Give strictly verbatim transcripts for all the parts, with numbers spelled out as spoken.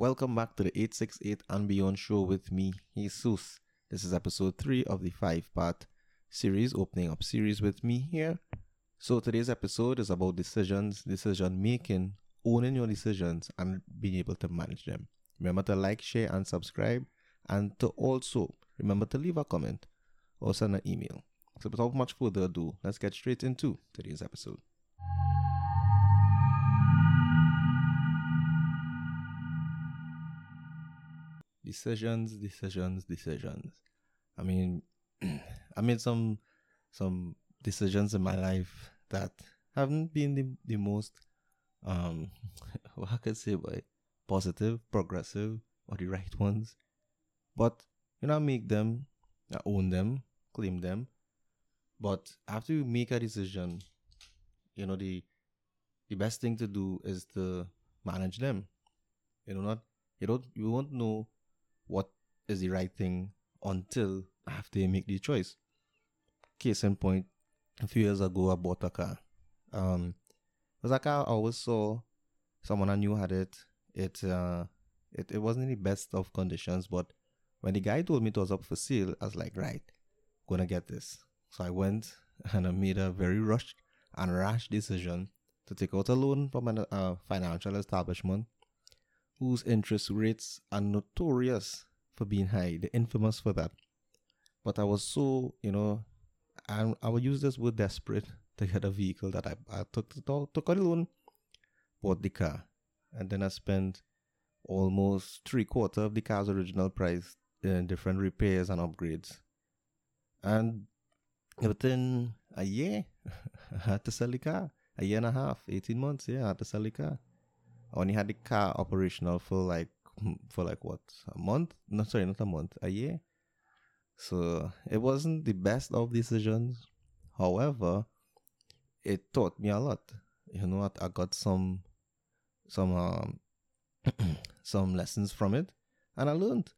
Welcome back to the eight six eight and Beyond Show with me, Jesus. This is episode three of the five-part series, opening up series with me here. So today's episode is about decisions, decision-making, owning your decisions, and being able to manage them. Remember to like, share, and subscribe, and to also remember to leave a comment or send an email. So without much further ado, let's get straight into today's episode. Decisions, decisions, decisions. I mean, I made some some decisions in my life that haven't been the, the most, um, what I could say, boy, positive, progressive, or the right ones. But, you know, I make them, I own them, claim them. But after you make a decision, you know, the the best thing to do is to manage them. You know, not, you don't, you won't know what is the right thing until after you make the choice. Case in point, a few years ago I bought a car. Um, it was a car I always saw someone I knew had it. It uh, it it wasn't in the best of conditions, but when the guy told me it was up for sale, I was like, right, gonna get this. So I went and I made a very rushed and rash decision to take out a loan from a uh, financial establishment whose interest rates are notorious for being high. They're infamous for that. But I was so, you know, I, I would use this word desperate to get a vehicle that I, I took, took, took out a loan, bought the car. And then I spent almost three quarters of the car's original price in different repairs and upgrades. And within a year, I had to sell the car. A year and a half, eighteen months, yeah, I had to sell the car. I only had the car operational for like, for like what, a month? No, sorry, not a month, a year. So it wasn't the best of decisions. However, it taught me a lot. You know what? I got some, some, um, some lessons from it, and I learned.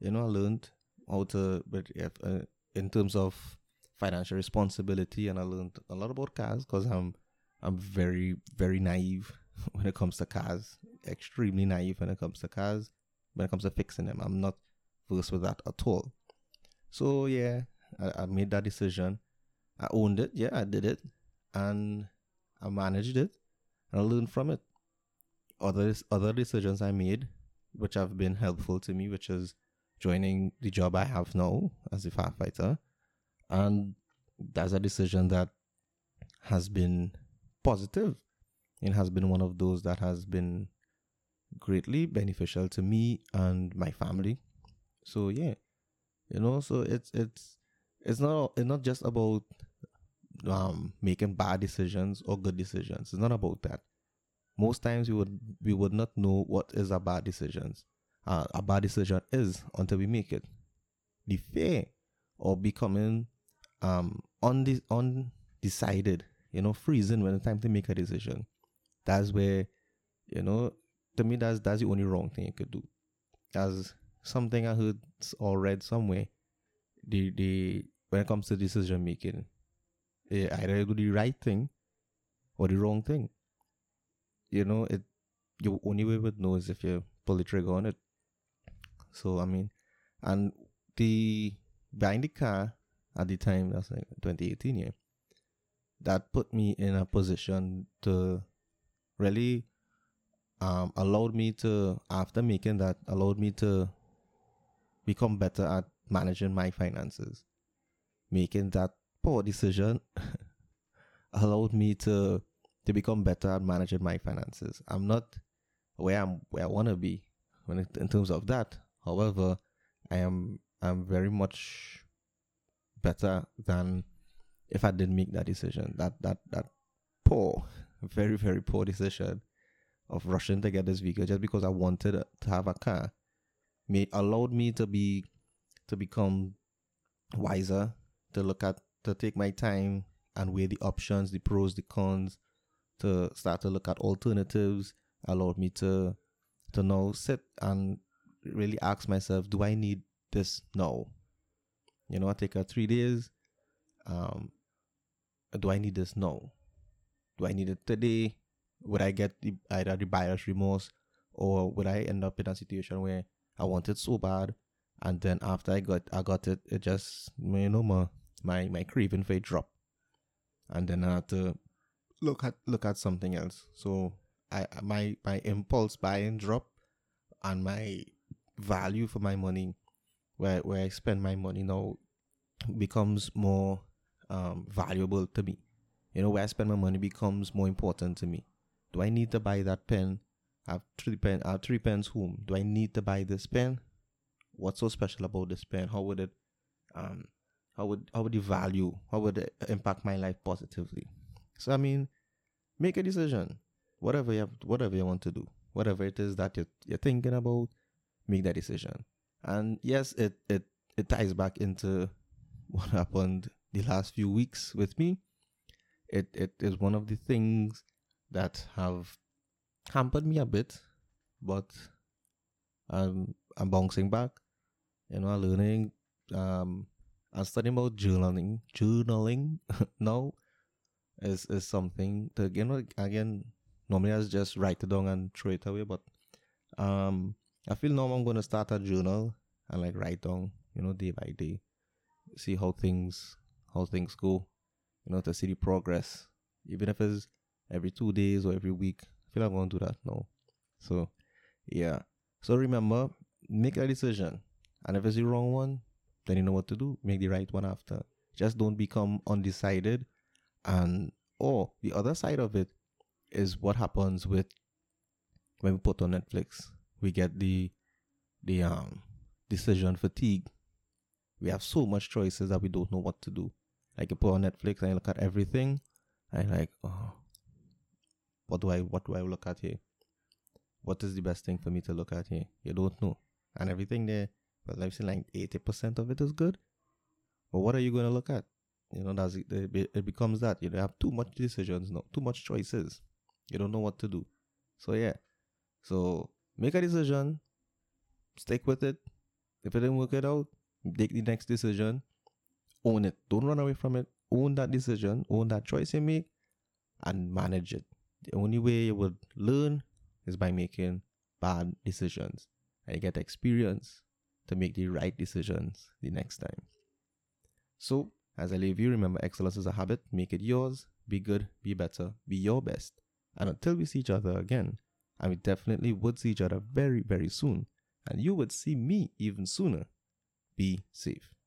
You know, I learned how to, but if, uh, in terms of financial responsibility, and I learned a lot about cars because I'm, I'm very, very naive. When it comes to cars, extremely naive when it comes to cars, when it comes to fixing them. I'm not versed with that at all. So yeah, I, I made that decision. I owned it. Yeah, I did it. And I managed it. And I learned from it. Other, other decisions I made, which have been helpful to me, which is joining the job I have now as a firefighter. And that's a decision that has been positive. It has been one of those that has been greatly beneficial to me and my family. So yeah, you know, so it's it's it's not it's not just about um making bad decisions or good decisions. It's not about that. Most times we would we would not know what is a bad decisions, uh, a bad decision is until we make it. The fear of becoming um unde- undecided, you know, freezing when it's time to make a decision. That's where, you know, to me, that's that's the only wrong thing you could do. As something I heard or read somewhere, the the when it comes to decision making, either you do the right thing or the wrong thing. You know, it your only way would know is if you pull the trigger on it. So I mean, and the buying the car at the time, that's like twenty eighteen, yeah, that put me in a position to. Really um, allowed me to, after making that, allowed me to become better at managing my finances. Making that poor decision allowed me to to become better at managing my finances. I'm not where I'm where I want to be when it, in terms of that. However, I am I'm very much better than if I didn't make that decision. That that that poor. Very, very poor decision of rushing to get this vehicle just because I wanted to have a car made allowed me to be to become wiser, to look at, to take my time and weigh the options, the pros, the cons, to start to look at alternatives. Allowed me to to now sit and really ask myself, do I need this now? You know, I take a three days. Um, do I need this now? Do I need it today? Would I get the, either the buyer's remorse Or would I end up in a situation where I want it so bad, and then after I got I got it, it just, you know, my my, my craving for it dropped, and then I had to look at look at something else. So I my my impulse buying dropped, and my value for my money, where where I spend my money now, becomes more um, valuable to me. You know, where I spend my money becomes more important to me. Do I need to buy that pen? I have three pen. I have three pens home. Do I need to buy this pen? What's so special about this pen? How would it, um, how would how would the value? How would it impact my life positively? So I mean, make a decision. Whatever you have, whatever you want to do, whatever it is that you're, you're thinking about, make that decision. And yes, it it it ties back into what happened the last few weeks with me. It it is one of the things that have hampered me a bit, but I'm I'm bouncing back. You know, I'm learning. Um, I'm studying about journaling. Journaling now is is something that, you know, again, normally I just write it down and throw it away, but um, I feel now I'm gonna start a journal and like write down, you know, day by day, see how things how things go, you know, to see the progress, even if it's every two days or every week. I feel I'm going to do that now. So, yeah. So remember, make a decision. And if it's the wrong one, then you know what to do. Make the right one after. Just don't become undecided. And, or the other side of it is what happens with when we put on Netflix. We get the, the um decision fatigue. We have so much choices that we don't know what to do. Like, you put on Netflix and you look at everything, and you're like, oh, What do I what do I look at here? What is the best thing for me to look at here? You don't know. And everything there, well, I've seen like eighty percent of it is good. But what are you going to look at? You know, that's it, it becomes that. You have too much decisions now, too much choices. You don't know what to do. So, yeah. So, make a decision. Stick with it. If it didn't work it out, take the next decision. Own it. Don't run away from it. Own that decision. Own that choice you make. And manage it. The only way you would learn is by making bad decisions. And you get experience to make the right decisions the next time. So, as I leave you, remember, excellence is a habit. Make it yours. Be good. Be better. Be your best. And until we see each other again, and we definitely would see each other very, very soon, and you would see me even sooner, be safe.